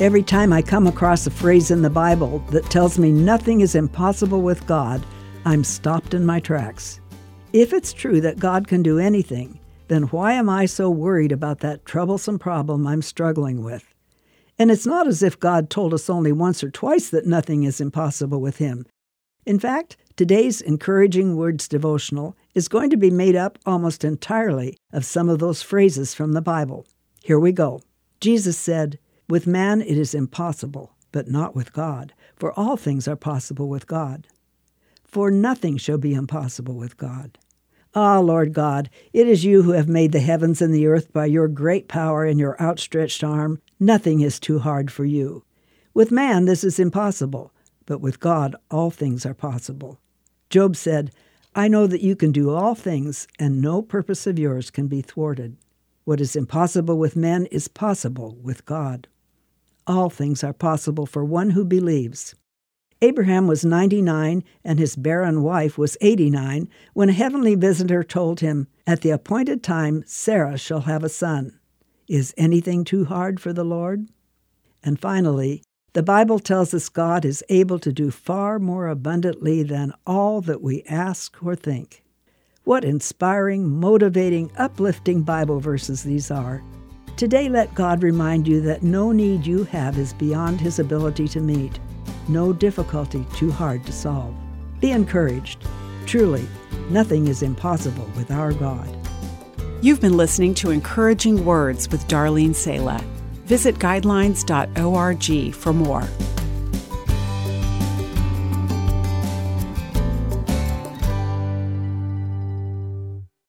Every time I come across a phrase in the Bible that tells me nothing is impossible with God, I'm stopped in my tracks. If it's true that God can do anything, then why am I so worried about that troublesome problem I'm struggling with? And it's not as if God told us only once or twice that nothing is impossible with Him. In fact, today's Encouraging Words devotional is going to be made up almost entirely of some of those phrases from the Bible. Here we go. Jesus said, "With man it is impossible, but not with God, for all things are possible with God. For nothing shall be impossible with God. Ah, Lord God, it is you who have made the heavens and the earth by your great power and your outstretched arm. Nothing is too hard for you. With man this is impossible, but with God all things are possible." Job said, "I know that you can do all things, and no purpose of yours can be thwarted. What is impossible with men is possible with God." All things are possible for one who believes. Abraham was 99 and his barren wife was 89 when a heavenly visitor told him, "At the appointed time, Sarah shall have a son." Is anything too hard for the Lord? And finally, the Bible tells us God is able to do far more abundantly than all that we ask or think. What inspiring, motivating, uplifting Bible verses these are. Today, let God remind you that no need you have is beyond His ability to meet. No difficulty too hard to solve. Be encouraged. Truly, nothing is impossible with our God. You've been listening to Encouraging Words with Darlene Sala. Visit guidelines.org for more.